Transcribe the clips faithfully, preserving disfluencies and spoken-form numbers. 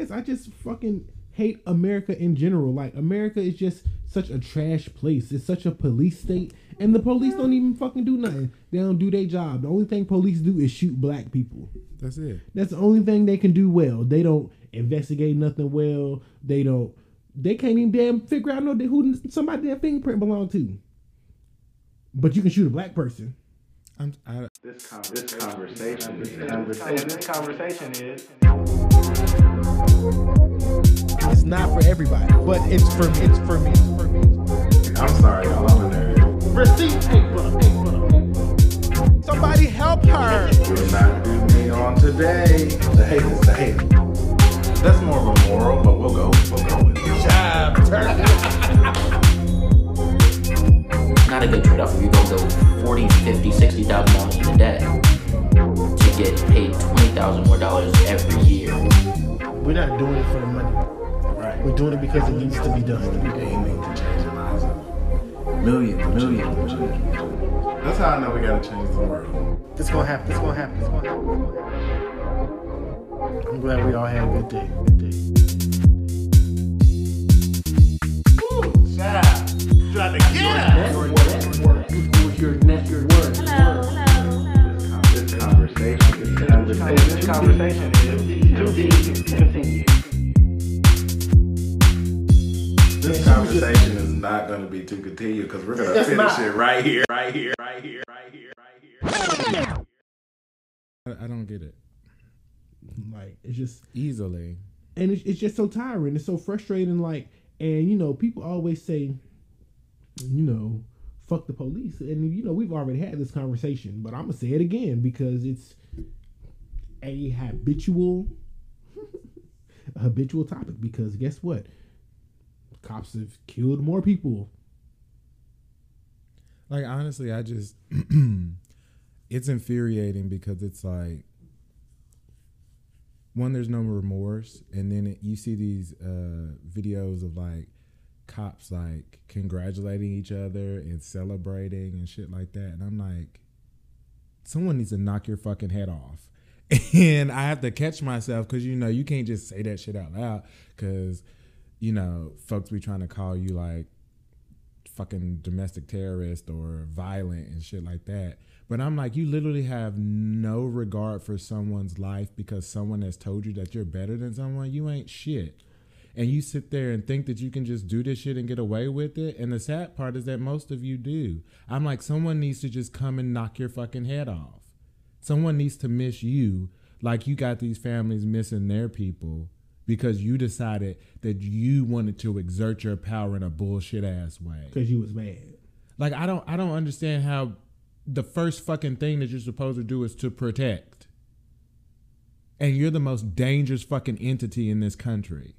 is. I just fucking hate America in general. Like, America is just such a trash place. It's such a police state. And the police don't even fucking do nothing. They don't do their job. The only thing police do is shoot black people. That's it. That's the only thing they can do well. They don't investigate nothing well. They don't. They can't even damn figure out no who somebody that fingerprint belonged to. But you can shoot a black person. I'm, I, this, con- this conversation. This conversation. This conversation is. It's not for everybody, but it's for me. It's for me. It's for me. It's for me. I'm sorry, y'all. I'm a nerd. Receipt paper. Somebody help her. Do not do me on today. The hate is the hate. That's more of a moral, but we'll go. We'll go with it. Good job, turkey. Not a good trade-off if you're going to go forty thousand dollars, fifty thousand dollars, sixty thousand dollars in the debt to get paid twenty thousand dollars more dollars every year. We're not doing it for the money. Right. We're doing it because it needs to be done. Aiming to change the lives of millions, millions. That's how I know we got to change the world. It's going to happen. It's going to happen. It's going to happen. I'm glad we all had a good day. Good day. Ooh, shout out. Trying to get us. Your net, your word. Hello, hello, hello. This conversation, this conversation, this conversation is to continue. This conversation is not going to be to continue because we're going to finish it right here, right here, right here, right here, right here. I, I don't get it. Like, it's just easily, and it's, it's just so tiring. It's so frustrating. Like, and you know, people always say, you know, fuck the police. And, you know, we've already had this conversation, but I'm going to say it again because it's a habitual a habitual topic because guess what? Cops have killed more people. Like, honestly, I just it's infuriating because it's like, one, there's no remorse, and then it, you see these uh, videos of like cops like congratulating each other and celebrating and shit like that, and I'm like, someone needs to knock your fucking head off. And I have to catch myself because, you know, you can't just say that shit out loud because, you know, folks be trying to call you like fucking domestic terrorist or violent and shit like that. But I'm like, you literally have no regard for someone's life because someone has told you that you're better than someone. You ain't shit. And you sit there and think that you can just do this shit and get away with it. And the sad part is that most of you do. I'm like, someone needs to just come and knock your fucking head off. Someone needs to miss you like you got these families missing their people because you decided that you wanted to exert your power in a bullshit ass way. Because you was mad. Like, I don't, I don't understand how the first fucking thing that you're supposed to do is to protect. And you're the most dangerous fucking entity in this country.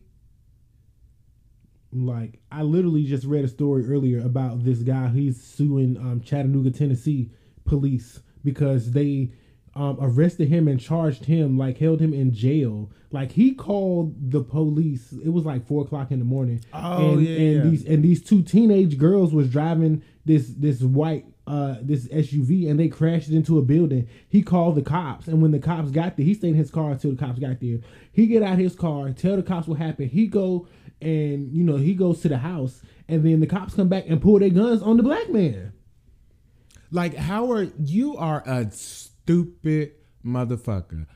Like, I literally just read a story earlier about this guy. He's suing um, Chattanooga, Tennessee police because they um, arrested him and charged him, like held him in jail. Like, he called the police. It was like four o'clock in the morning. Oh, and, yeah, and yeah. these and these two teenage girls was driving this this white uh, this S U V and they crashed into a building. He called the cops, and when the cops got there, he stayed in his car until the cops got there. He get out his car, tell the cops what happened. He go. And, you know, he goes to the house, and then the cops come back and pull their guns on the black man. Like, how are you are a stupid motherfucker.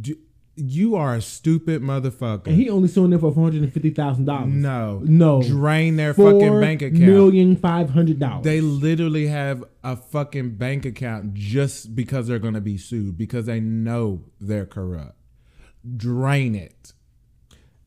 Do, you are a stupid motherfucker. And he only suing them for four hundred fifty thousand dollars. No. No. Drain their fucking bank account. four million five hundred dollars. They literally have a fucking bank account just because they're going to be sued, because they know they're corrupt. Drain it.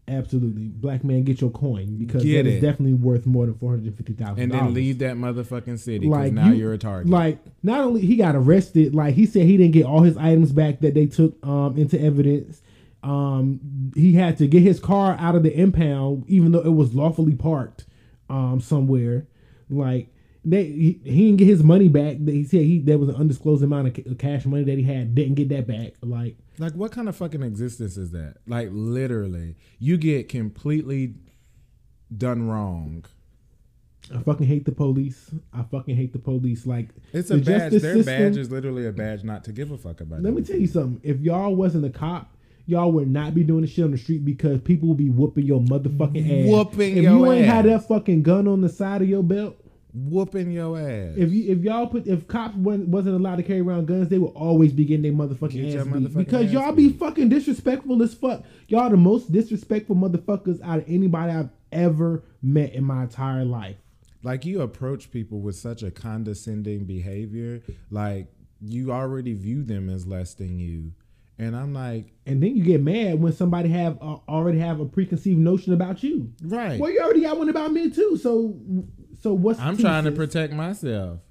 Absolutely. Black man, get your coin because get it is definitely worth more than four hundred fifty thousand dollars. And then leave that motherfucking city because like now you, you're a target. Like, not only he got arrested, like he said he didn't get all his items back that they took um, into evidence. Um, he had to get his car out of the impound even though it was lawfully parked um, somewhere. Like, they he, he didn't get his money back. He said he there was an undisclosed amount of cash money that he had. Didn't get that back. Like, like what kind of fucking existence is that? Like, literally, you get completely done wrong. I fucking hate the police. I fucking hate the police. Like, it's a the badge. Their system, badge is literally a badge not to give a fuck about. Let anything. Me tell you something. If y'all wasn't a cop y'all would not be doing this shit on the street because people will be whooping your motherfucking ass. Whooping if your ass. If you ain't had that fucking gun on the side of your belt. Whooping your ass. If you if y'all put if cops wasn't, wasn't allowed to carry around guns, they would always be getting their motherfucking Get ass motherfucking beat because ass y'all be beat. Fucking disrespectful as fuck. Y'all the most disrespectful motherfuckers out of anybody I've ever met in my entire life. Like, you approach people with such a condescending behavior, like you already view them as less than you. And I'm like, and then you get mad when somebody have uh, already have a preconceived notion about you, right? Well, you already got one about me too, so. So what's I'm trying to protect myself.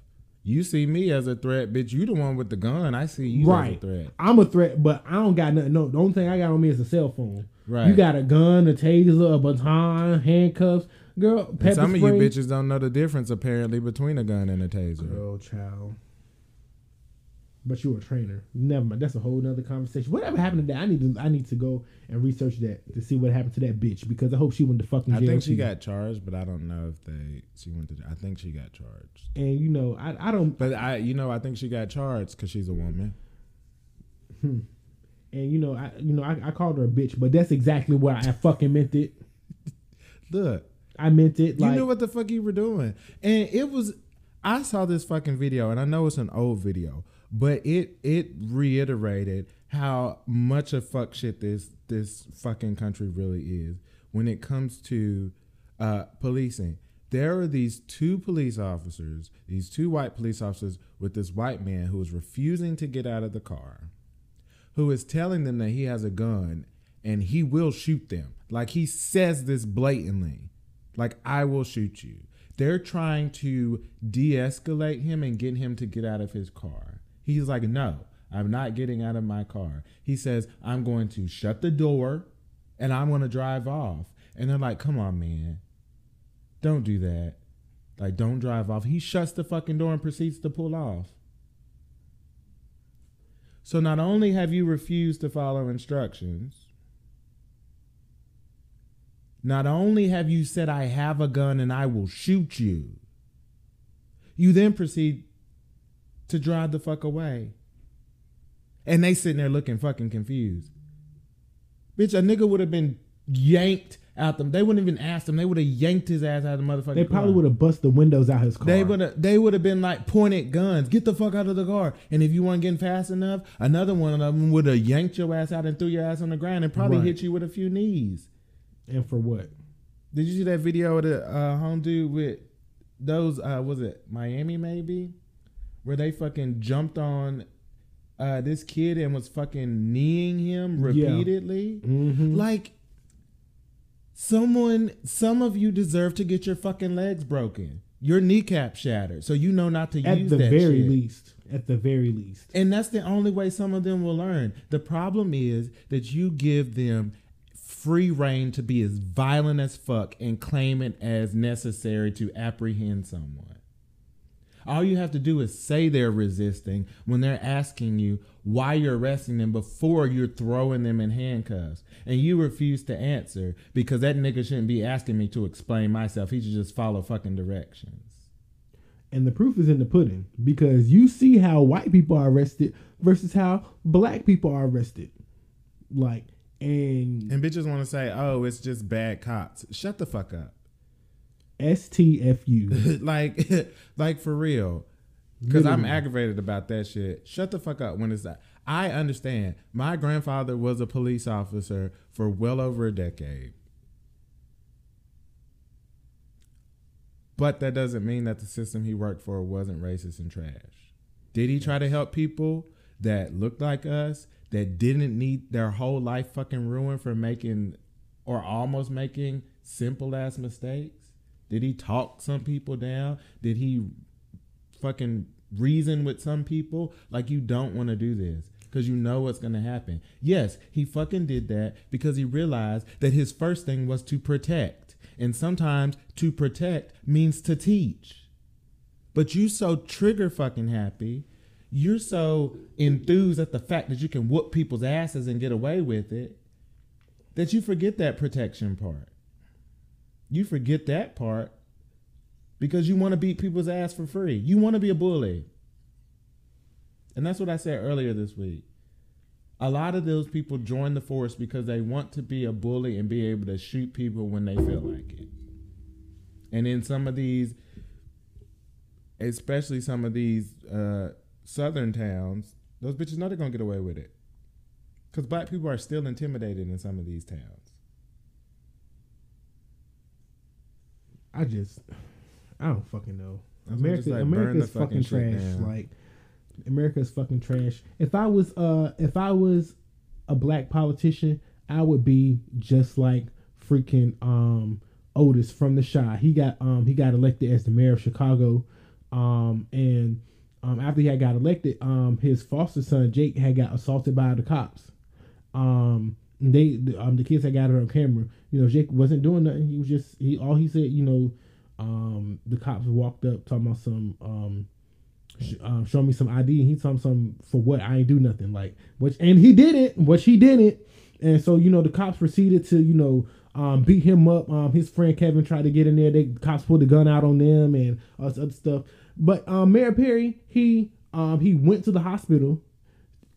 You see me as a threat, bitch. You the one with the gun. I see you right. as a threat. I'm a threat, but I don't got nothing. No, the only thing I got on me is a cell phone. Right. You got a gun, a taser, a baton, handcuffs. Girl, pepper and some spray. Of you bitches don't know the difference, apparently, between a gun and a taser. Girl, child. But you a trainer. Never mind. That's a whole nother conversation. Whatever happened to that? I need to I need to go and research that to see what happened to that bitch because I hope she went to fucking jail. I think she got charged, but I don't know if they she went to I think she got charged. And you know, I I don't But I you know, I think she got charged cuz she's a woman. Hmm. And you know, I you know, I, I called her a bitch, but that's exactly what I fucking meant it. Look, I meant it like you knew what the fuck you were doing. And it was I saw this fucking video and I know it's an old video. But it it reiterated how much of fuck shit this this fucking country really is when it comes to uh, policing. There are these two police officers, these two white police officers with this white man who is refusing to get out of the car, who is telling them that he has a gun and he will shoot them. Like, he says this blatantly, like, I will shoot you. They're trying to de-escalate him and get him to get out of his car. He's like, no, I'm not getting out of my car. He says, I'm going to shut the door and I'm going to drive off. And they're like, come on, man. Don't do that. Like, don't drive off. He shuts the fucking door and proceeds to pull off. So not only have you refused to follow instructions, not only have you said, I have a gun and I will shoot you, you then proceed to drive the fuck away. And they sitting there looking fucking confused. Bitch, a nigga would have been yanked out them. They wouldn't even ask him. They would have yanked his ass out of the motherfucking They probably would have bust the windows out of his car. They would have they would have been like pointed guns. Get the fuck out of the car. And if you weren't getting fast enough, another one of them would have yanked your ass out and threw your ass on the ground and probably right. hit you with a few knees. And for what? Did you see that video of the uh, home dude with those, uh, was it Miami maybe? Where they fucking jumped on uh, this kid and was fucking kneeing him repeatedly. Yeah. Mm-hmm. Like, someone, some of you deserve to get your fucking legs broken. Your kneecap shattered. So you know not to use that shit. At the very least. At the very least. And that's the only way some of them will learn. The problem is that you give them free reign to be as violent as fuck and claim it as necessary to apprehend someone. All you have to do is say they're resisting when they're asking you why you're arresting them before you're throwing them in handcuffs. And you refuse to answer because that nigga shouldn't be asking me to explain myself. He should just follow fucking directions. And the proof is in the pudding because you see how white people are arrested versus how black people are arrested. Like, and... And bitches want to say, oh, it's just bad cops. Shut the fuck up. S T F U like like for real, because I'm aggravated about that shit. Shut the fuck up when it's that. I understand. My grandfather was a police officer for well over a decade, but that doesn't mean that the system he worked for wasn't racist and trash. Did he try to help people that looked like us that didn't need their whole life fucking ruined for making or almost making simple ass mistakes? Did he talk some people down? Did he fucking reason with some people? Like, you don't want to do this because you know what's going to happen. Yes, he fucking did that because he realized that his first thing was to protect. And sometimes to protect means to teach. But you so trigger fucking happy. You're so enthused at the fact that you can whoop people's asses and get away with it that you forget that protection part. You forget that part because you want to beat people's ass for free. You want to be a bully. And that's what I said earlier this week. A lot of those people join the force because they want to be a bully and be able to shoot people when they feel like it. And in some of these, especially some of these uh, southern towns, those bitches know they're going to get away with it. Because black people are still intimidated in some of these towns. I just, I don't fucking know. America, like, America's fucking, fucking trash. Like, America's fucking trash. If I was, uh, if I was a black politician, I would be just like freaking um, Otis from the Chi. He got, um, he got elected as the mayor of Chicago, um, and um, after he had got elected, um, his foster son Jake had got assaulted by the cops. Um, they, um, the kids had got it on camera. You know, Jake wasn't doing nothing. He was just, he all he said, you know, um, the cops walked up talking about some. Um, Um, show me some I D, and he told him something for what? I ain't do nothing. Like, which, and he did it, which he did it. And so, you know, the cops proceeded to, you know, um, beat him up. Um, his friend Kevin tried to get in there. They the cops pulled the gun out on them and all this other stuff. But um, Mayor Perry, he um, he went to the hospital,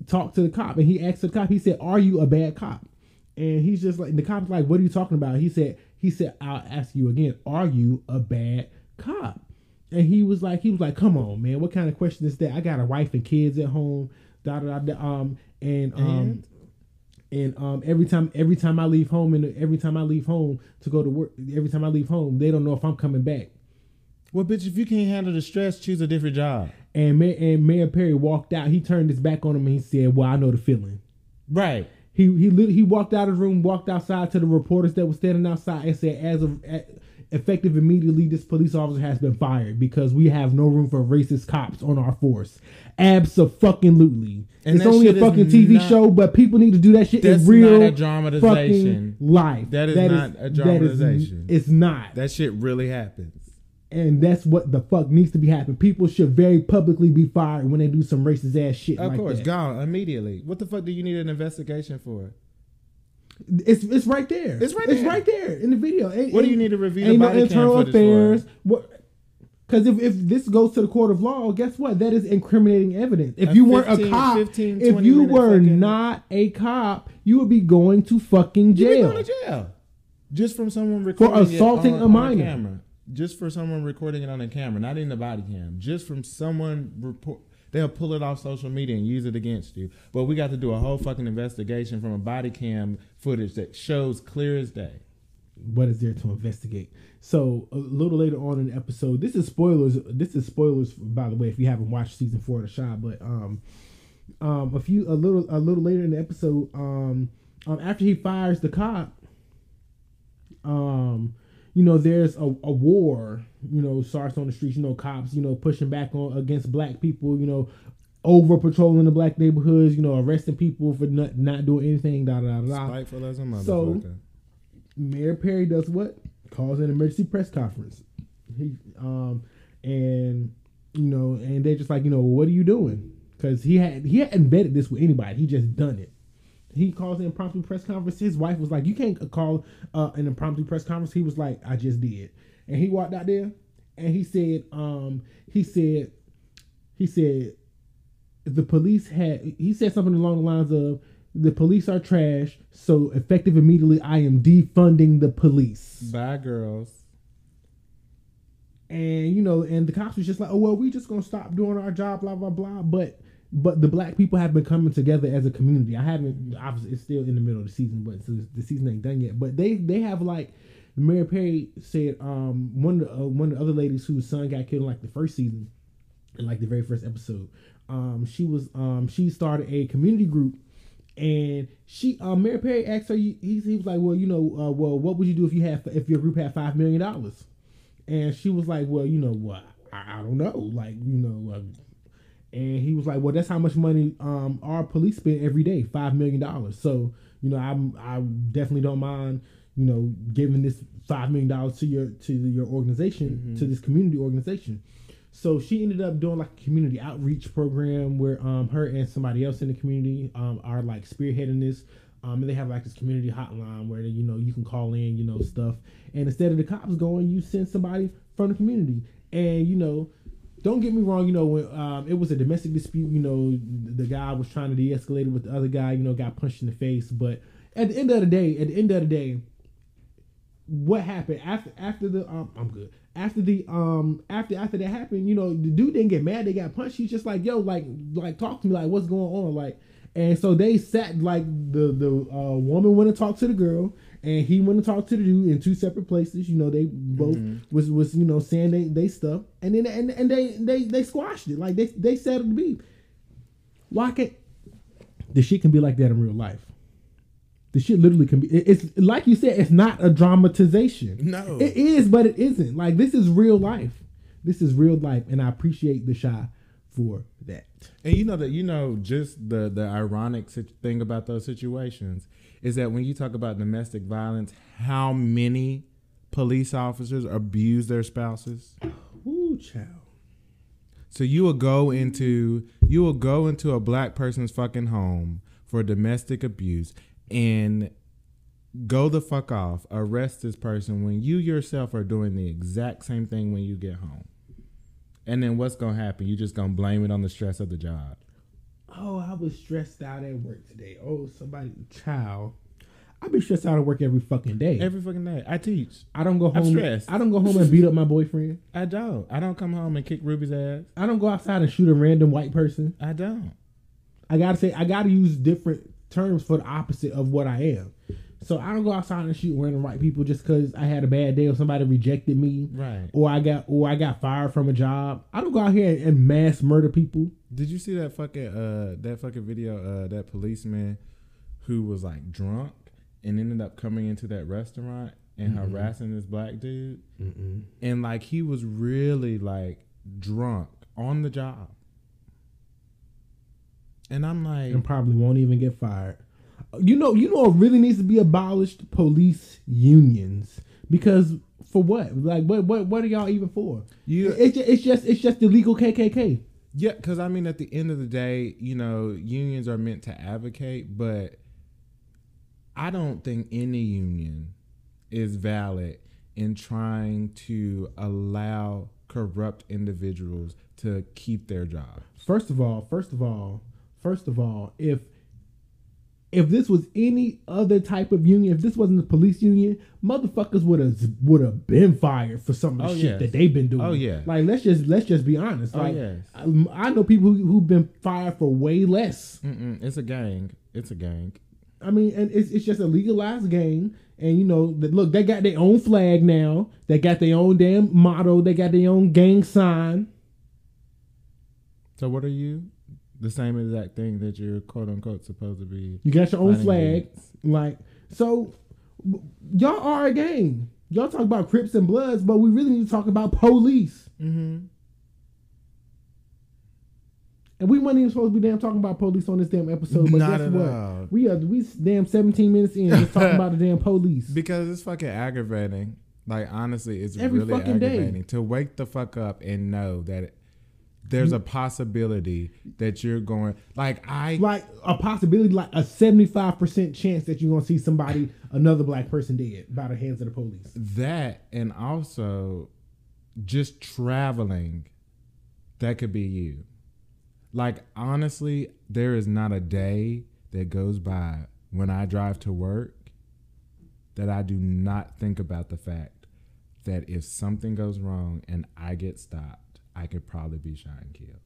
talked to the cop, and he asked the cop. He said, "Are you a bad cop?" And he's just like, the cop's like, "What are you talking about?" He said, "He said I'll ask you again. Are you a bad cop?" And he was like, he was like, "Come on, man, what kind of question is that? I got a wife and kids at home, da da da." Um, and um, and, and um, every time, every time I leave home, and every time I leave home to go to work, every time I leave home, they don't know if I'm coming back. Well, bitch, if you can't handle the stress, choose a different job. And Mayor, and Mayor Perry walked out. He turned his back on him, and he said, "Well, I know the feeling." Right. He he he walked out of the room, walked outside to the reporters that were standing outside, and said, "As of." At, Effective immediately, this police officer has been fired because we have no room for racist cops on our force." Abso-fucking-lutely. It's only a fucking T V not, show, but people need to do that shit. That's in real not a dramatization. Fucking life. That is that not is, a dramatization. That is, it's not. That shit really happens. And that's what the fuck needs to be happening. People should very publicly be fired when they do some racist ass shit. Of like course, that. Gone immediately. What the fuck do you need an investigation for? It's it's right there. It's right there. It's right there in the video. Ain't, what do you need to review? Ain't the body no internal cam affairs. What? Because if, if this goes to the court of law, guess what? That is incriminating evidence. If a you weren't a cop, fifteen, if you were second. not a cop, you would be going to fucking jail. You'd be going to jail just from someone recording for assaulting it on, a minor. On a camera. Just for someone recording it on a camera, not in the body cam. Just from someone report. They'll pull it off social media and use it against you. But we got to do a whole fucking investigation from a body cam footage that shows clear as day. What is there to investigate? So a little later on in the episode, this is spoilers. This is spoilers, by the way, if you haven't watched season four of The Chi. But um, um, a few a little a little later in the episode, um, um, after he fires the cop, um. You know, there's a, a war, you know, starts on the streets, you know, cops, you know, pushing back on against black people, you know, over patrolling the black neighborhoods, you know, arresting people for not, not doing anything, da da da. Spiteful as a motherfucker. So, Mayor Perry does what? Calls an emergency press conference. He, um, and, you know, and they're just like, you know, well, what are you doing? Because he, had, he hadn't vetted this with anybody. He just done it. He calls an impromptu press conference. His wife was like, "You can't call uh, an impromptu press conference." He was like, "I just did." And he walked out there and he said, um, he said, he said, the police had, he said something along the lines of, "The police are trash. So effective immediately, I am defunding the police." Bye, girls. And, you know, and the cops was just like, "Oh, well, we just going to stop doing our job, blah, blah, blah." But But the black people have been coming together as a community. I haven't, obviously, it's still in the middle of the season, but so the season ain't done yet. But they, they have, like, Mayor Perry said, um, one of the, uh, one of the other ladies whose son got killed in, like, the first season, in, like, the very first episode, um, she was, um, she started a community group, and she, um, Mayor Perry asked her, he, he was like, "Well, you know, uh, well, what would you do if you had, if your group had five million dollars? And she was like, "Well, you know what, I, I don't know, like, you know, uh, And he was like, "Well, that's how much money um, our police spend every day, five million dollars. So, you know, I'm, I definitely don't mind, you know, giving this five million dollars to your to your organization, mm-hmm. to this community organization." So she ended up doing like a community outreach program where um, her and somebody else in the community um, are like spearheading this. Um, and they have like this community hotline where, you know, you can call in, you know, stuff. And instead of the cops going, you send somebody from the community. And, you know, Don't get me wrong, you know, when um, it was a domestic dispute, you know, the guy was trying to de-escalate it with the other guy, you know, got punched in the face. But at the end of the day, at the end of the day, what happened after after the um, I'm good. After the um after after that happened, you know, the dude didn't get mad. They got punched. He's just like, yo, like like talk to me, like what's going on, like. And so they sat, like the the uh, woman went and talked to the girl, and he went and talked to the dude in two separate places. You know, they both mm-hmm. was was you know saying they, they stuff, and then and and they they they squashed it, like they they settled the beef. Why can't the shit can be like that in real life? The shit literally can be. It's like you said. It's not a dramatization. No, it is, but it isn't. Like this is real life. This is real life, and I appreciate the Shy for that. And you know that you know just the the ironic thing about those situations is that when you talk about domestic violence, how many police officers abuse their spouses? Ooh, child. So you will go into you will go into a black person's fucking home for domestic abuse and go the fuck off, arrest this person when you yourself are doing the exact same thing when you get home. And then what's going to happen? You're just going to blame it on the stress of the job. Oh, I was stressed out at work today. Oh, somebody, child. I be stressed out at work every fucking day. Every fucking day. I teach. I don't go home. I'm stressed. I don't go home and beat up my boyfriend. I don't. I don't come home and kick Ruby's ass. I don't go outside and shoot a random white person. I don't. I got to say, I got to use different terms for the opposite of what I am. So I don't go outside and shoot random white people just because I had a bad day or somebody rejected me, right? Or I got or I got fired from a job. I don't go out here and, and mass murder people. Did you see that fucking uh, that fucking video? Uh, that policeman who was like drunk and ended up coming into that restaurant and mm-hmm. harassing this black dude, mm-hmm. and like he was really like drunk on the job. And I'm like, and probably won't even get fired. You know, you know what really needs to be abolished? Police unions. Because for what? Like, what what, what are y'all even for? You, it's, it's just it's just the legal K K K. Yeah, because I mean, at the end of the day, you know, unions are meant to advocate, but I don't think any union is valid in trying to allow corrupt individuals to keep their job. First of all, first of all, first of all, if... If this was any other type of union, if this wasn't a police union, motherfuckers would have would have been fired for some of the oh, shit yes. that they've been doing. Oh yeah, like let's just let's just be honest. Like oh, yes. I, I know people who, who've been fired for way less. Mm-mm, it's a gang. It's a gang. I mean, and it's it's just a legalized gang. And you know, the, look, they got their own flag now. They got their own damn motto. They got their own gang sign. So what are you? The same exact thing that you're quote unquote supposed to be. You got your own flag, against. Like so. Y'all are a gang. Y'all talk about Crips and Bloods, but we really need to talk about police. Mm-hmm. And we weren't even supposed to be damn talking about police on this damn episode. But Not guess what? All. We are we damn seventeen minutes in just talking about the damn police because it's fucking aggravating. Like honestly, it's Every really aggravating day. To wake the fuck up and know that. It, There's a possibility that you're going like I like a possibility like a seventy-five percent chance that you're gonna see somebody another black person dead by the hands of the police. That and also just traveling, that could be you. Like honestly, there is not a day that goes by when I drive to work that I do not think about the fact that if something goes wrong and I get stopped, I could probably be shot and killed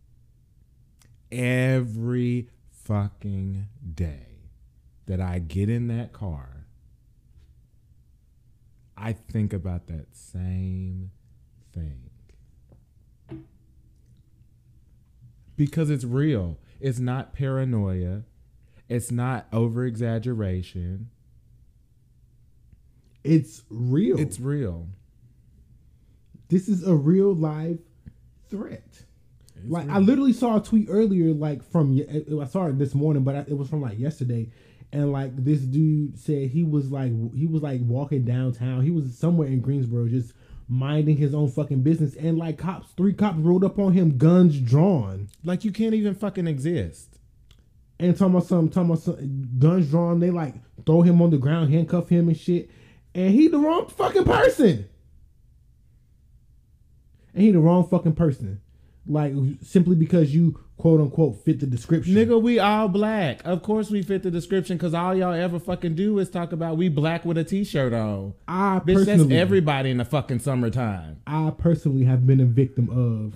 every fucking day that I get in that car. I think about that same thing because it's real. It's not paranoia. It's not over exaggeration. It's real. It's real. This is a real life threat. It's like real. I literally saw a tweet earlier, like from I saw it this morning, but it was from like yesterday, and like this dude said he was like he was like walking downtown. He was somewhere in Greensboro, just minding his own fucking business, and like cops, three cops rolled up on him, guns drawn. Like you can't even fucking exist. And talking about some, talking about some guns drawn, they like throw him on the ground, handcuff him and shit, and he the wrong fucking person. And he the wrong fucking person. like simply because you quote unquote fit the description. Nigga, we all black. Of course we fit the description, because all y'all ever fucking do is talk about we black with a t-shirt on. I Bitch, personally, that's everybody in the fucking summertime. I personally have been a victim of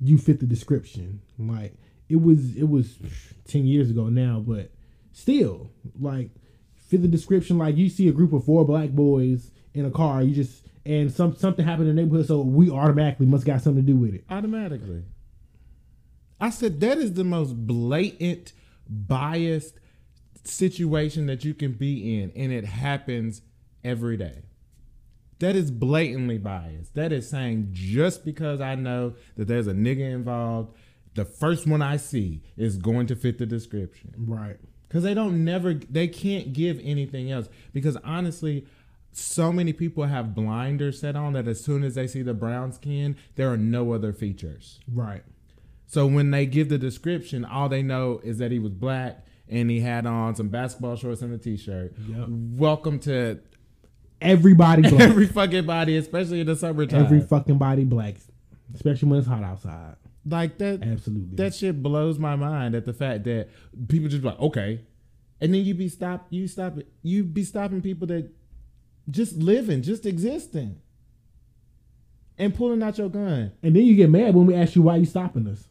you fit the description. Like it was, it was ten years ago now, but still, like fit the description. Like you see a group of four black boys in a car, you just. And some something happened in the neighborhood, so we automatically must got something to do with it. Automatically. I said that is the most blatant, biased situation that you can be in, and it happens every day. That is blatantly biased. That is saying just because I know that there's a nigga involved, the first one I see is going to fit the description. Right. Because they don't never, they can't give anything else. Because honestly, so many people have blinders set on that as soon as they see the brown skin, there are no other features. Right. So when they give the description, all they know is that he was black and he had on some basketball shorts and a t-shirt. Yep. Welcome to everybody black. Every fucking body, especially in the summertime. Every fucking body black, especially when it's hot outside. Like that. Absolutely. That shit blows my mind at the fact that people just like, okay. And then you be stop, you stop it. You be stopping people that just living, just existing, and pulling out your gun, and then you get mad when we ask you why you stopping us.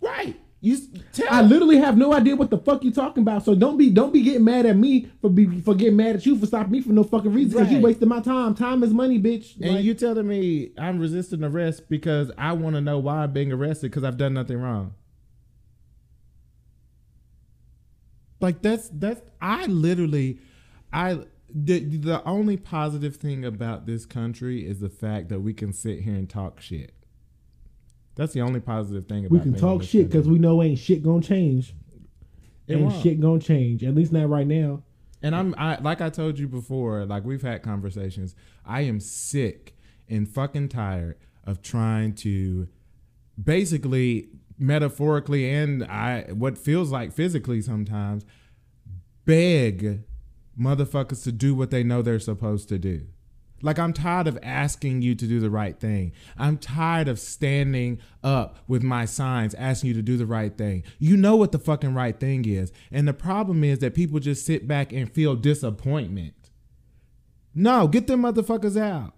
Right? You tell I literally have no idea what the fuck you talking about. So don't be don't be getting mad at me for be for getting mad at you for stopping me for no fucking reason, because right. You wasting my time. Time is money, bitch. And like, you telling me I'm resisting arrest because I want to know why I'm being arrested because I've done nothing wrong. Like that's that's I literally I. The, the only positive thing about this country is the fact that we can sit here and talk shit. That's the only positive thing about it. We can talk shit because we know ain't shit gonna change. It ain't won't. shit gonna change. At least not right now. And I'm I, like I told you before, like we've had conversations. I am sick and fucking tired of trying to basically, metaphorically, and I what feels like physically sometimes, beg motherfuckers to do what they know they're supposed to do. Like, I'm tired of asking you to do the right thing. I'm tired of standing up with my signs asking you to do the right thing. You know what the fucking right thing is. And the problem is that people just sit back and feel disappointment. No, get them motherfuckers out.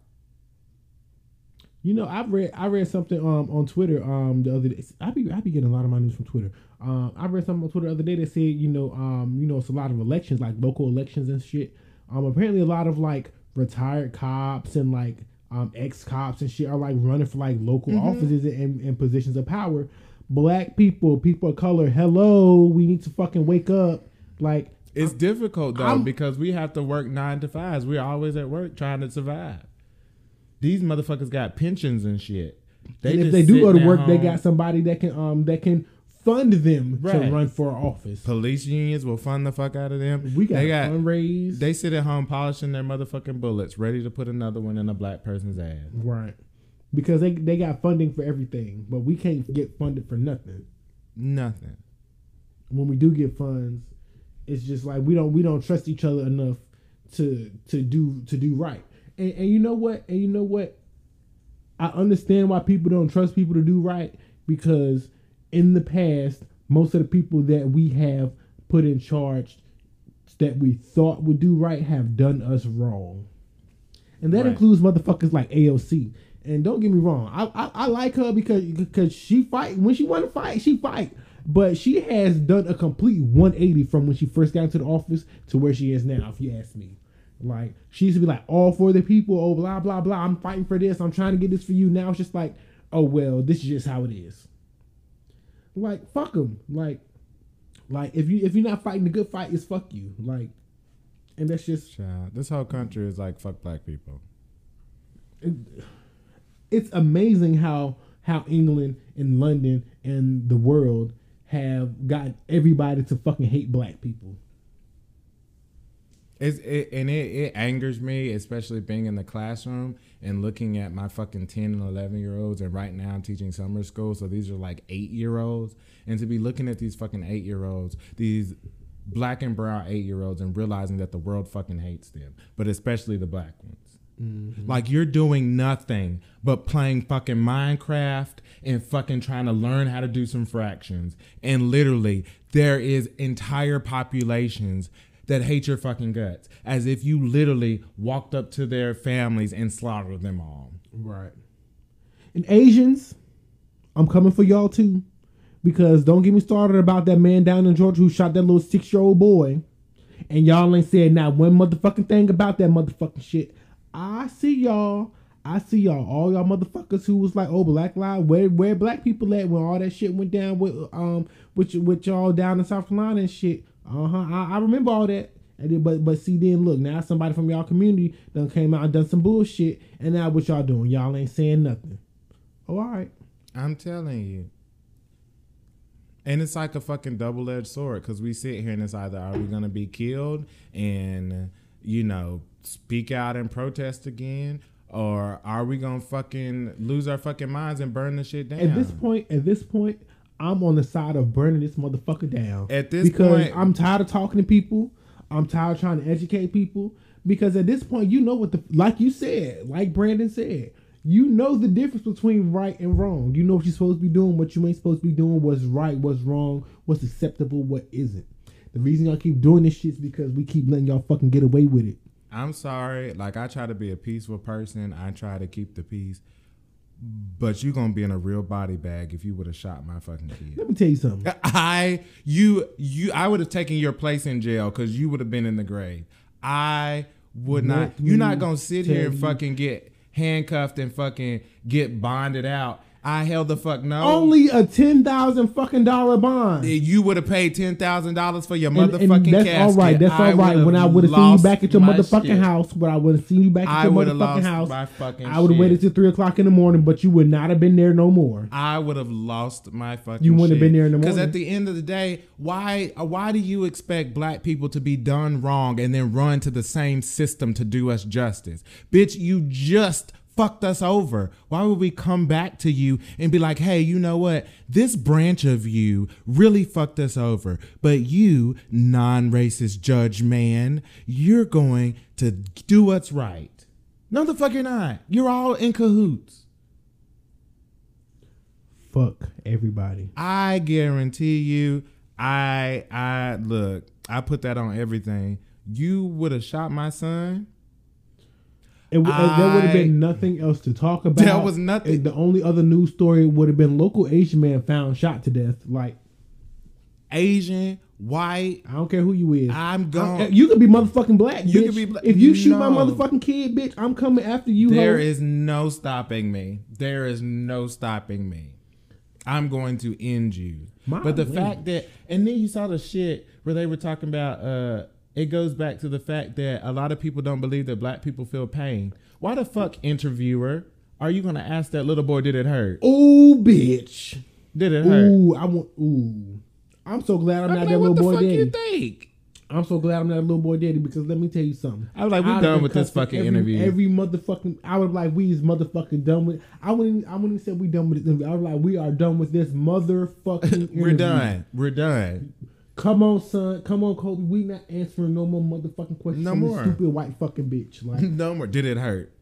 You know, I read I read something um on Twitter um the other day. I be I be getting a lot of my news from Twitter. Um, I read something on Twitter the other day that said, you know, um, you know, it's a lot of elections, like local elections and shit. Um, apparently a lot of like retired cops and like um ex cops and shit are like running for like local mm-hmm. offices and, and positions of power. Black people, people of color, hello, we need to fucking wake up. Like it's I'm, difficult though I'm, because we have to work nine to fives. We're always at work trying to survive. These motherfuckers got pensions and shit. They and if they do go to work, home. They got somebody that can um that can fund them right. to run for office. Police unions will fund the fuck out of them. We got, they got fundraise. They sit at home polishing their motherfucking bullets, ready to put another one in a black person's ass. Right. Because they they got funding for everything, but we can't get funded for nothing. Nothing. When we do get funds, it's just like we don't we don't trust each other enough to to do to do right. And, and you know what? And you know what? I understand why people don't trust people to do right, because in the past, most of the people that we have put in charge that we thought would do right have done us wrong. And that right. includes motherfuckers like A O C. And don't get me wrong. I, I, I like her because because she fight. When she want to fight, she fight. But she has done a complete one eighty from when she first got into the office to where she is now, if you ask me. Like, she used to be like, all for the people, oh, blah, blah, blah, I'm fighting for this, I'm trying to get this for you. Now it's just like, oh, well, this is just how it is. Like, fuck them. Like, like if, you, if you're not fighting the good fight, it's fuck you. Like, and that's just... Child, this whole country is like, fuck black people. It, it's amazing how how England and London and the world have gotten everybody to fucking hate black people. It's, it, and it, it angers me, especially being in the classroom and looking at my fucking ten and eleven year olds. And right now I'm teaching summer school, so these are like eight year olds. And to be looking at these fucking eight year olds, these black and brown eight year olds, and realizing that the world fucking hates them, but especially the black ones. Mm-hmm. Like, you're doing nothing but playing fucking Minecraft and fucking trying to learn how to do some fractions. And literally, there is entire populations that hate your fucking guts, as if you literally walked up to their families and slaughtered them all. Right. And Asians, I'm coming for y'all too, because don't get me started about that man down in Georgia who shot that little six-year-old boy, and y'all ain't said not one motherfucking thing about that motherfucking shit. I see y'all. I see y'all. All y'all motherfuckers who was like, "Oh, Black Lives, where where black people at?" When all that shit went down with um with with y'all down in South Carolina and shit. Uh huh. I, I remember all that. And then, but but see, then look, now somebody from y'all community done came out and done some bullshit, and now what y'all doing? Y'all ain't saying nothing. Oh, all right. I'm telling you. And it's like a fucking double edged sword, because we sit here and it's either are we gonna be killed and, you know, speak out and protest again, or are we gonna fucking lose our fucking minds and burn the shit down? At this point, at this point, I'm on the side of burning this motherfucker down. At this because point, I'm tired of talking to people. I'm tired of trying to educate people, because at this point, you know what the like you said, like Brandon said, you know the difference between right and wrong. You know what you're supposed to be doing, what you ain't supposed to be doing, what's right, what's wrong, what's acceptable, what isn't. The reason y'all keep doing this shit is because we keep letting y'all fucking get away with it. I'm sorry. Like, I try to be a peaceful person. I try to keep the peace. But you're going to be in a real body bag if you would have shot my fucking kid. Let me tell you something. I you you I would have taken your place in jail, because you would have been in the grave. I would not. You're not going to sit here and fucking get handcuffed and fucking get bonded out. I held the fuck no. Only a ten thousand fucking dollar bond. You would have paid ten thousand dollars for your motherfucking and, and that's casket. All right. That's I all right. When I would have seen you back at your motherfucking shit. house, when I would have seen you back at your motherfucking lost house, my fucking I would have waited till three o'clock in the morning, but you would not have been there no more. I would have lost my fucking. You wouldn't shit. have been there in the morning. Because at the end of the day, why? Why do you expect black people to be done wrong and then run to the same system to do us justice, bitch? You just. Fucked us over. Why would we come back to you and be like, hey, you know what? This branch of you really fucked us over. But you, non-racist judge man, you're going to do what's right. No, the fuck you're not. You're all in cahoots. Fuck everybody. I guarantee you, I, I, look, I put that on everything. You would have shot my son. It, I, there would have been nothing else to talk about. There was nothing. It, the only other news story would have been local Asian man found shot to death. Like, Asian, white. I don't care who you is. I'm gone. You could be motherfucking black. You could be black. If you shoot no. my motherfucking kid, bitch, I'm coming after you. There ho. is no stopping me. There is no stopping me. I'm going to end you. My but the goodness. fact that, and then you saw the shit where they were talking about. uh It goes back to the fact that a lot of people don't believe that black people feel pain. Why the fuck, interviewer, are you going to ask that little boy, did it hurt? Ooh, bitch. Did it hurt? Ooh, I want, ooh. I'm so glad I'm, I'm not like, that little boy daddy. What the fuck daddy. you think? I'm so glad I'm not a little boy daddy, because let me tell you something. I was like, we're done with this fucking every, interview. Every motherfucking, I was like, we is motherfucking done with, I wouldn't I wouldn't say we done with this interview. I was like, we are done with this motherfucking interview. We're done. We're done. Come on, son. Come on, Kobe. We not answering no more motherfucking questions. No more. Stupid white fucking bitch. Like, no more. Did it hurt?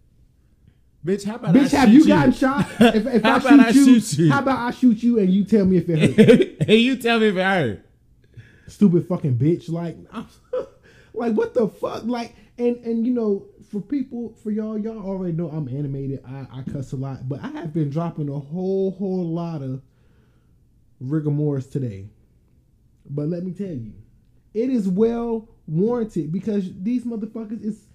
Bitch, how about bitch, I shoot you? Bitch, have you gotten shot? If, if how I about shoot I you, shoot you? How about I shoot you and you tell me if it hurt? And you tell me if it hurt. Stupid fucking bitch. Like, I'm, like, what the fuck? Like, and, and, you know, for people, for y'all, y'all already know I'm animated. I, I cuss a lot. But I have been dropping a whole, whole lot of rigor mortis today. But let me tell you, it is well warranted, because these motherfuckers is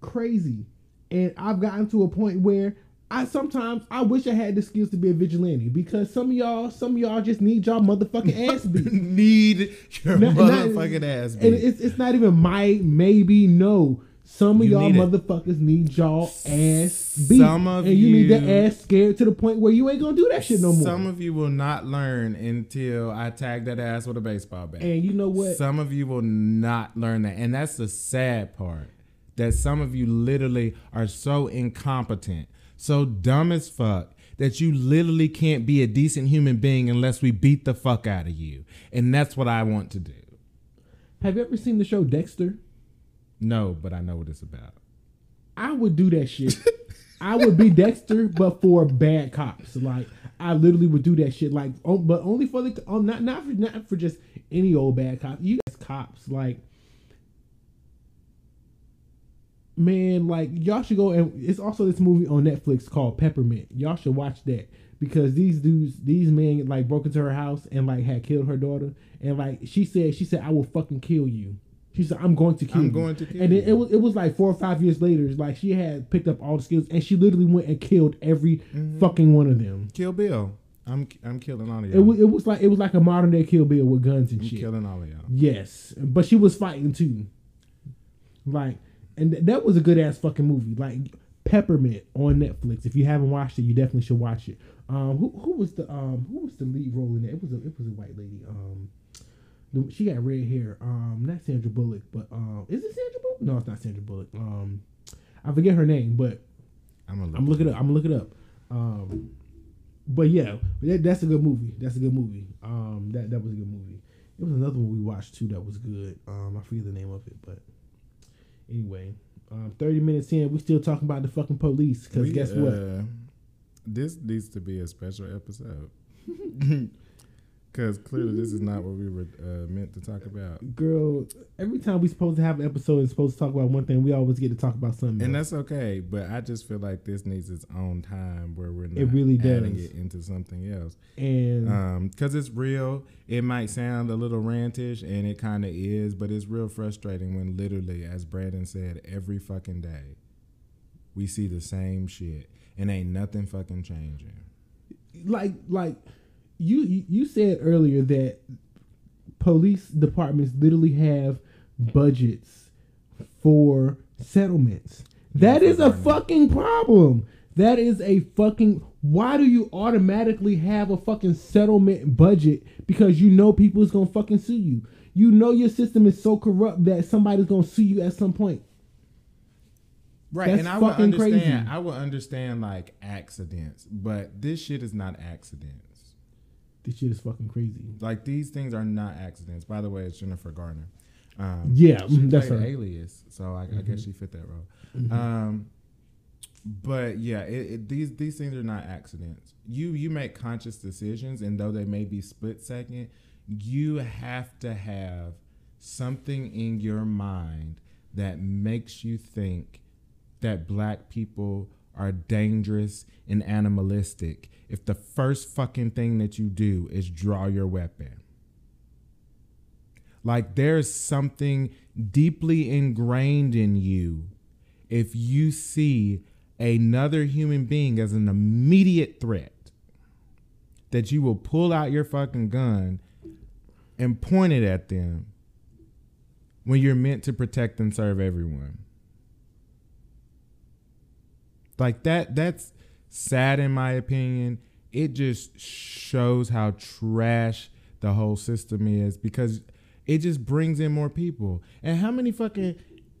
crazy. And I've gotten to a point where I sometimes, I wish I had the skills to be a vigilante, because some of y'all, some of y'all just need y'all motherfucking ass beat. Need your not, motherfucking not, ass beat. And it's, it's not even my, maybe, no. Some of you y'all need motherfuckers it. need y'all ass beat. Some of and you, you need that ass scared to the point where you ain't gonna do that shit no more. Some of you will not learn until I tag that ass with a baseball bat. And you know what? Some of you will not learn that. And that's the sad part. That some of you literally are so incompetent, so dumb as fuck, that you literally can't be a decent human being unless we beat the fuck out of you. And that's what I want to do. Have you ever seen the show Dexter? No, but I know what it's about. I would do that shit. I would be Dexter, but for bad cops. Like, I literally would do that shit. Like, oh, but only for the oh, not not for not for just any old bad cop. You guys cops, like, man, like y'all should go. And it's also this movie on Netflix called Peppermint. Y'all should watch that because these dudes, these men, like broke into her house and like had killed her daughter. And like she said, she said, I will fucking kill you. She said, "I'm going to kill I'm you." Going to kill and then it was it was like four or five years later. Like she had picked up all the skills, and she literally went and killed every mm-hmm. fucking one of them. Kill Bill. I'm I'm killing all of y'all. It was, it was like it was like a modern day Kill Bill with guns and I'm shit. Killing all of y'all. Yes, but she was fighting too. Like, and th- that was a good ass fucking movie. Like Peppermint on Netflix. If you haven't watched it, you definitely should watch it. Um, who who was the um who was the lead role in it? It was a it was a white lady. Um. She got red hair. Um, not Sandra Bullock, but um, is it Sandra Bullock? No, it's not Sandra Bullock. Um, I forget her name, but I'm gonna look, I'm look it up. I'm gonna look it up. Um, but yeah, that, that's a good movie. That's a good movie. Um, that that was a good movie. It was another one we watched too that was good. Um, I forget the name of it, but anyway, um, thirty minutes in, we still talking about the fucking police. Because we, guess uh, what? This needs to be a special episode. Because clearly this is not what we were uh, meant to talk about. Girl, every time we're supposed to have an episode and supposed to talk about one thing, we always get to talk about something and else. That's okay, but I just feel like this needs its own time where we're not it really adding does. It into something else. And because um, it's real. It might sound a little rantish, and it kind of is, but it's real frustrating when literally, as Brandon said, every fucking day, we see the same shit, and ain't nothing fucking changing. Like, like... You you said earlier that police departments literally have budgets for settlements. That is a fucking problem. That is a fucking... Why do you automatically have a fucking settlement budget? Because you know people is going to fucking sue you. You know your system is so corrupt that somebody's going to sue you at some point. Right, that's and I would understand. Crazy. I would understand, like, accidents. But this shit is not accidents. This shit is fucking crazy. Like, these things are not accidents. By the way, it's Jennifer Garner. Um, yeah, she that's her Alias. So I, mm-hmm. I guess she fit that role. Mm-hmm. Um, but yeah, it, it, these these things are not accidents. You you make conscious decisions, and though they may be split second, you have to have something in your mind that makes you think that black people are dangerous and animalistic. If the first fucking thing that you do is draw your weapon. Like, there's something deeply ingrained in you. If you see another human being as an immediate threat, that you will pull out your fucking gun and point it at them when you're meant to protect and serve everyone. Like that, that's sad in my opinion. It just shows how trash the whole system is because it just brings in more people. And how many fucking,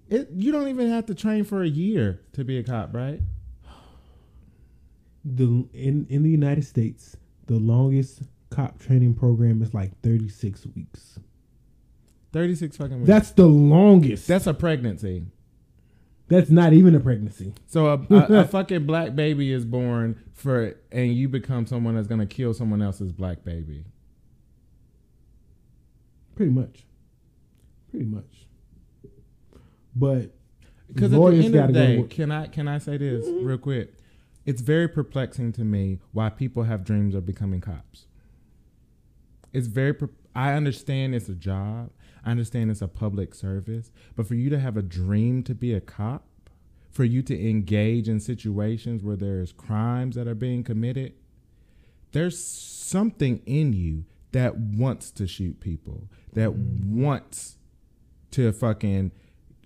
it, you don't even have to train for a year to be a cop, right? The in, in the United States, the longest cop training program is like thirty-six weeks. thirty-six fucking weeks. That's the longest. That's a pregnancy. That's not even a pregnancy. So a, a, a fucking black baby is born for, and you become someone that's going to kill someone else's black baby. Pretty much. Pretty much. But because at the end of the day, can I, can I say this mm-hmm. real quick? It's very perplexing to me why people have dreams of becoming cops. It's very, per- I understand it's a job. I understand it's a public service, but for you to have a dream to be a cop, for you to engage in situations where there's crimes that are being committed, there's something in you that wants to shoot people, that mm-hmm. wants to fucking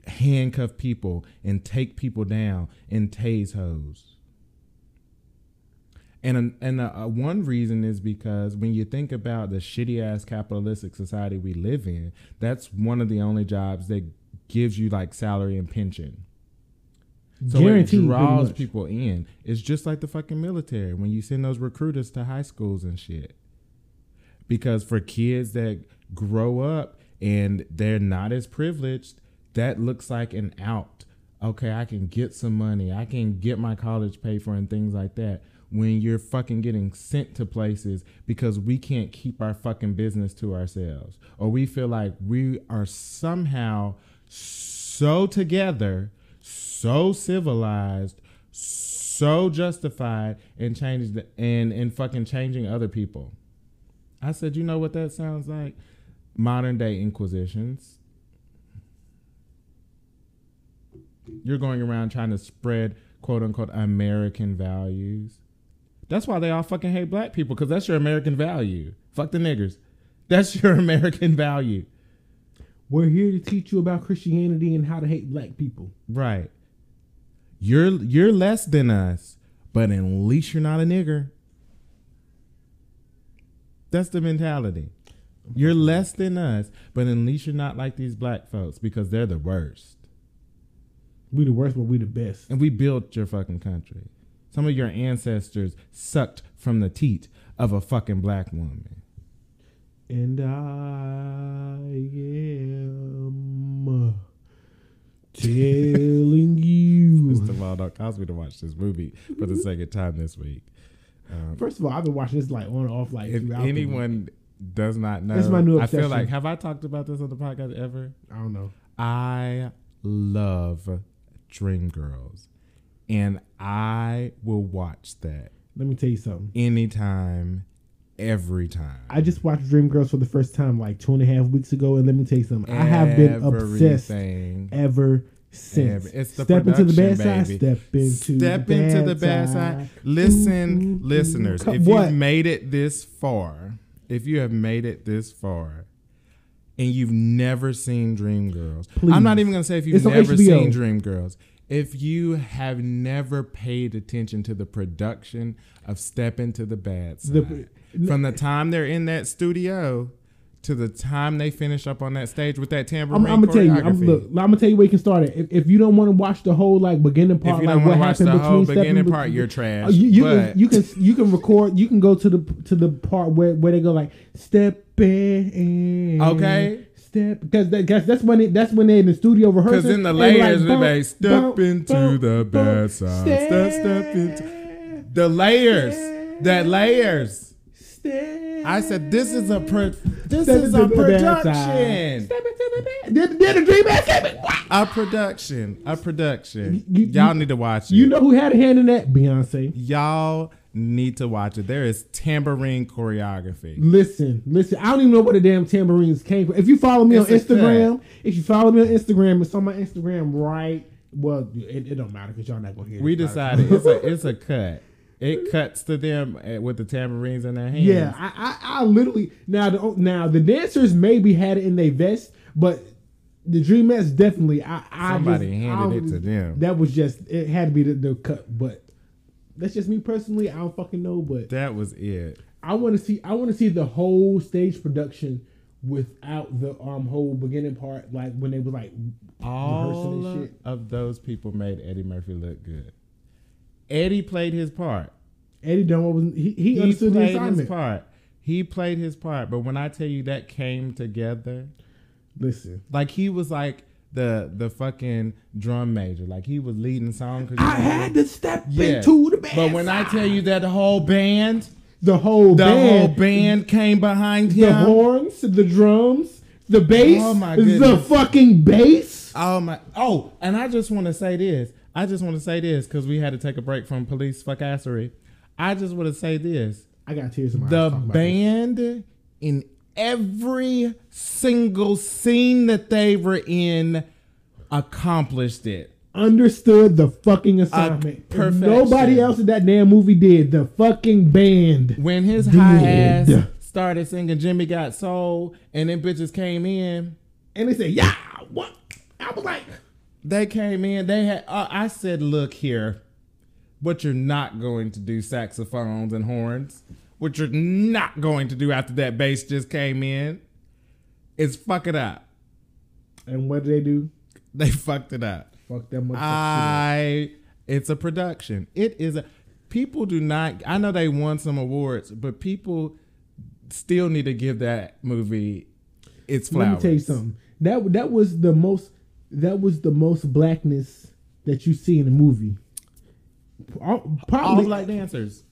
handcuff people and take people down and tase hoes. And and uh, one reason is because when you think about the shitty-ass capitalistic society we live in, that's one of the only jobs that gives you, like, salary and pension. So guaranteed, it draws people in. It's just like the fucking military when you send those recruiters to high schools and shit. Because for kids that grow up and they're not as privileged, that looks like an out okay, I can get some money, I can get my college paid for and things like that, when you're fucking getting sent to places because we can't keep our fucking business to ourselves, or we feel like we are somehow so together, so civilized, so justified and changed and, and fucking changing other people. I said, you know what that sounds like? Modern day inquisitions. You're going around trying to spread quote unquote American values. That's why they all fucking hate black people, because that's your American value. Fuck the niggers. That's your American value. We're here to teach you about Christianity and how to hate black people. Right. You're you're less than us, but at least you're not a nigger. That's the mentality. You're less than us, but at least you're not like these black folks, because they're the worst. We the worst, but we the best. And we built your fucking country. Some of your ancestors sucked from the teat of a fucking black woman. And I am telling you. First of all, Doc Cosby to watch this movie for the second time this week. Um, First of all, I've been watching this like on and off. Like, if anyone does not know, this is my new obsession. I feel like, have I talked about this on the podcast ever? I don't know. I love Dreamgirls. And I will watch that. Let me tell you something. Anytime, every time. I just watched Dreamgirls for the first time like two and a half weeks ago. And let me tell you something. Everything. I have been obsessed ever since. Every, it's the step into the bad baby. side. Step into, step the, into bad the bad side. side. Listen, mm-hmm. listeners, if what? you've made it this far, if you have made it this far, and you've never seen Dreamgirls, Please. I'm not even going to say if you've it's never seen Dreamgirls. If you have never paid attention to the production of Step Into the Bad Side, the, from the time they're in that studio to the time they finish up on that stage with that tambourine I'm, I'm gonna choreography. Tell you, I'm, look, I'm gonna tell you where you can start it. If, if you don't want to watch the whole like beginning part, if you don't like, what watch happened the between whole beginning part, be- you're trash. Uh, you, you, can, you can you can record. You can go to the to the part where, where they go like step in. Okay. Because that, that's when it, that's when they're in the studio rehearsing. Because in the layers, like, they step into bump, the bump, bad side. Step, step, step into the layers. Step, that layers. Step, I said, this is a pro, this is a production. Step into the bad. Did, did the dream ass A production, a production. You, you, Y'all need to watch it. You know who had a hand in that? Beyonce. Y'all need to watch it. There is tambourine choreography. Listen, listen. I don't even know where the damn tambourines came from. If you follow me it's on Instagram, cut. if you follow me on Instagram, it's on my Instagram, right? Well, it, it don't matter because y'all not gonna hear. We it. decided it's a it's a cut. It cuts to them with the tambourines in their hands. Yeah, I I, I literally now the, now the dancers maybe had it in their vest, but the Dreamettes definitely. I, I somebody just, handed I, it to them. That was just it had to be the, the cut, but. That's just me personally. I don't fucking know, but that was it. I want to see. I want to see the whole stage production without the um whole beginning part, like when they were like all rehearsing and shit. Of those people made Eddie Murphy look good. Eddie played his part. Eddie done what was he? He, he understood the assignment. His part. He played his part. But when I tell you that came together, listen, like he was like. The the fucking drum major, like he was leading song. I had to step yeah. into the band. But when side. I tell you that the whole band, the whole the band, whole band came behind him. The horns, the drums, the bass, oh my goodness. the fucking bass. Oh my! Oh, and I just want to say this. I just want to say this because we had to take a break from police fuckassery. I just want to say this. I got tears in my eyes. The band in. Every single scene that they were in accomplished it. Understood the fucking assignment. Perfect. Nobody else in that damn movie did. The fucking band. When his did. high ass started singing Jimmy Got Soul and then bitches came in. And they said, yeah, what? I was like. They came in. They had. Uh, I said, look here. But you're not going to do saxophones and horns. What you're not going to do after that bass just came in is fuck it up. And what did they do? They fucked it up. Fuck that much. I. It's a production. It is a. People do not. I know they won some awards, but people still need to give that movie its flowers. Let me tell you something. That that was the most. That was the most blackness that you see in a movie. All, probably all black dancers.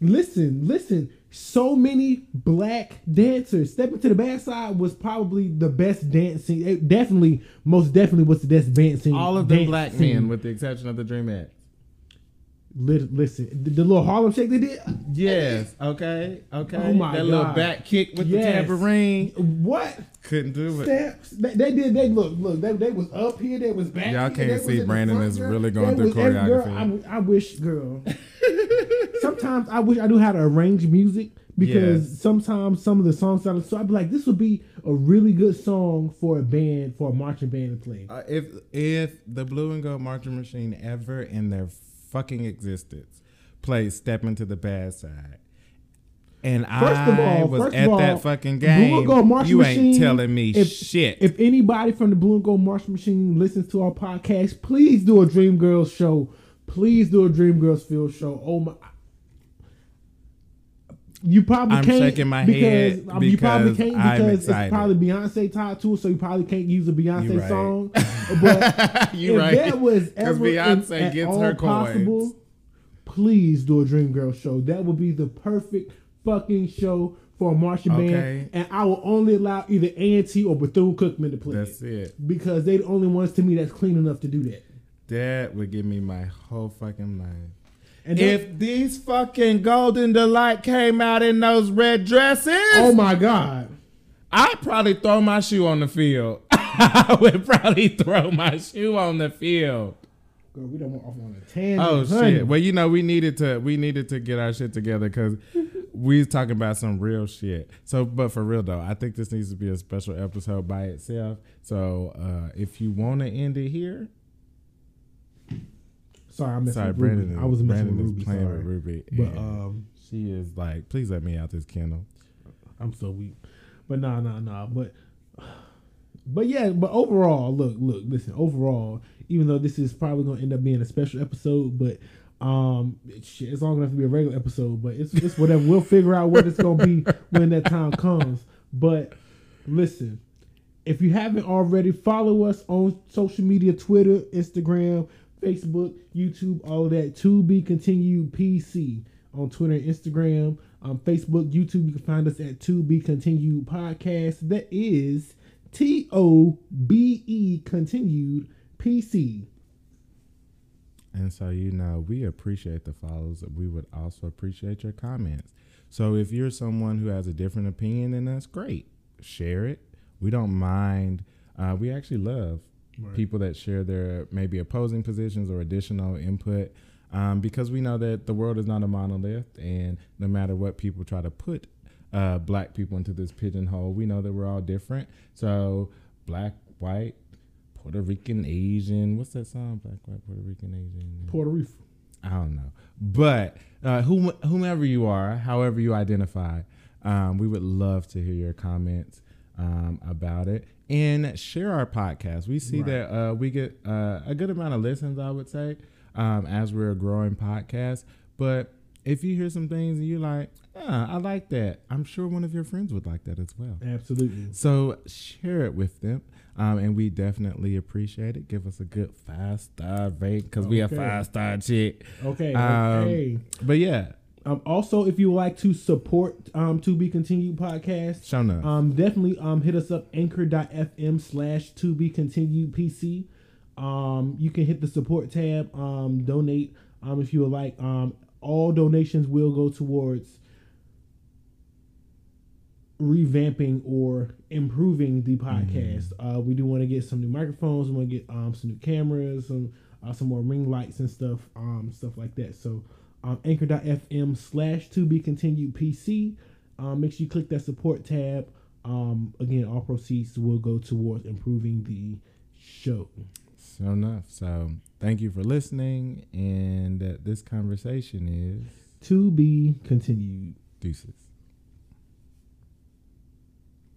Listen, listen. So many black dancers. Stepping to the Bad Side was probably the best dancing. It definitely, most definitely, was the best dancing. All of the black men, with the exception of the Dreamettes. Listen, the, the little Harlem Shake they did. Yes. Okay. Okay. Oh my that God. Little back kick with yes. the tambourine. What? Couldn't do it. Steps. They, they did. They look. Look. They, they was up here. They was back. Y'all here, can't see Brandon is really going through choreography. Girl, I, I wish, girl. Sometimes I wish I knew how to arrange music, because yes. sometimes some of the songs sound so. I'd be like, this would be a really good song for a band, for a marching band to play. Uh, if if the Blue and Gold Marching Machine ever in their fucking existence plays Stepping to the Bad Side, and first I of all, was first at of all, that fucking game, you Machine, ain't telling me if, shit. If anybody from the Blue and Gold Marching Machine listens to our podcast, please do a Dream Girls show. Please do a Dream Girls field show. Oh my. You probably I'm can't. I'm shaking my because, head because you probably can't because it's probably Beyonce tied to it, so you probably can't use a Beyonce right. song. But you if right. that was ever Beyonce in, gets her possible, coins. Please do a Dream Girl show. That would be the perfect fucking show for a marching okay. band, and I will only allow either A and T or Bethune-Cookman to play. That's it, it because they're the only ones to me that's clean enough to do that. That would give me my whole fucking life. And then, if these fucking Golden Delight came out in those red dresses, oh my God, I'd probably throw my shoe on the field. I would probably throw my shoe on the field. Girl, we don't want off on a tangent. Oh honey. Shit! Well, you know we needed to we needed to get our shit together because we was talking about some real shit. So, but for real though, I think this needs to be a special episode by itself. So, uh, if you want to end it here. Sorry, I messed with Ruby. Is, I was messing with Ruby. Playing sorry. With Ruby, but um, she is like, please let me out this candle. I'm so weak, but nah, nah, nah. But, but yeah, but overall, look, look, listen. Overall, even though this is probably gonna end up being a special episode, but um, shit, it's long enough to be a regular episode. But it's it's whatever. We'll figure out what it's gonna be when that time comes. But listen, if you haven't already, follow us on social media: Twitter, Instagram, Facebook, YouTube, all of that. To Be Continued P C on Twitter and Instagram. Um, Facebook, YouTube, you can find us at To Be Continued Podcast. That is T O B E Continued P C. And so, you know, we appreciate the follows. We would also appreciate your comments. So if you're someone who has a different opinion than us, great. Share it. We don't mind. Uh, we actually love Right. people that share their maybe opposing positions or additional input, um, because we know that the world is not a monolith, and no matter what people try to put uh, black people into this pigeonhole, we know that we're all different. So black, white, Puerto Rican, Asian. What's that song? Black, white, Puerto Rican, Asian. Puerto Rico. I don't know. But uh, whom, whomever you are, however you identify, um, we would love to hear your comments um, about it. And share our podcast. We see right. that uh, we get uh, a good amount of listens, I would say, um, as we're a growing podcast. But if you hear some things and you're like, yeah, I like that, I'm sure one of your friends would like that as well. Absolutely. So share it with them. Um, and we definitely appreciate it. Give us a good five-star rate because okay. we a five-star chick. Okay. Um, okay. But, yeah. Um, also, if you would like to support um, To Be Continued Podcast, sure enough. um, definitely um, hit us up, anchor dot f m slash To Be Continued P C. Um, you can hit the support tab, um, donate um, if you would like. Um, all donations will go towards revamping or improving the podcast. Mm-hmm. Uh, we do want to get some new microphones. We want to get um, some new cameras, some uh, some more ring lights and stuff, um, stuff like that. So. Um, anchor dot f m slash To Be Continued P C. Um, make sure you click that support tab. Um, again, all proceeds will go towards improving the show. So enough. So thank you for listening. And uh, this conversation is To Be Continued. Deuces.